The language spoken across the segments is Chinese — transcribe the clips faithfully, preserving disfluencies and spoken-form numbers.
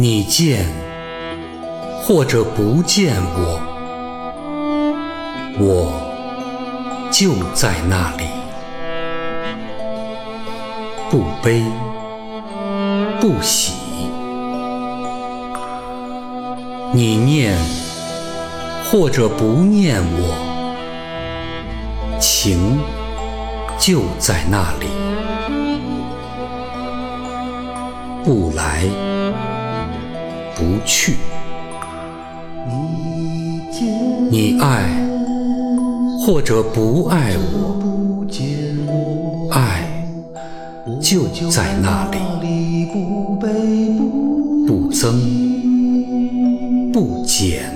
你见或者不见我，我就在那里，不悲不喜。你念或者不念我，情就在那里，不来不去。你爱或者不爱我，爱就在那里，不增不减。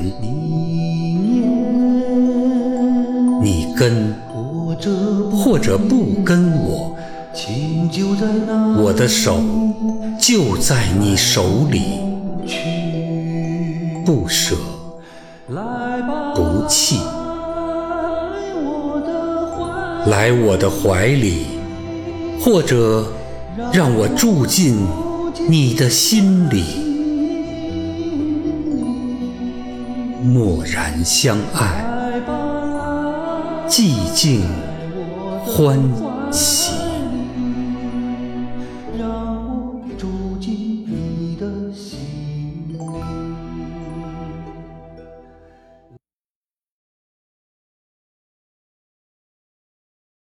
你跟或者不跟我，我的手就在你手里，不舍不弃。来我的怀里，或者让我住进你的心里，默然相爱，寂静欢喜。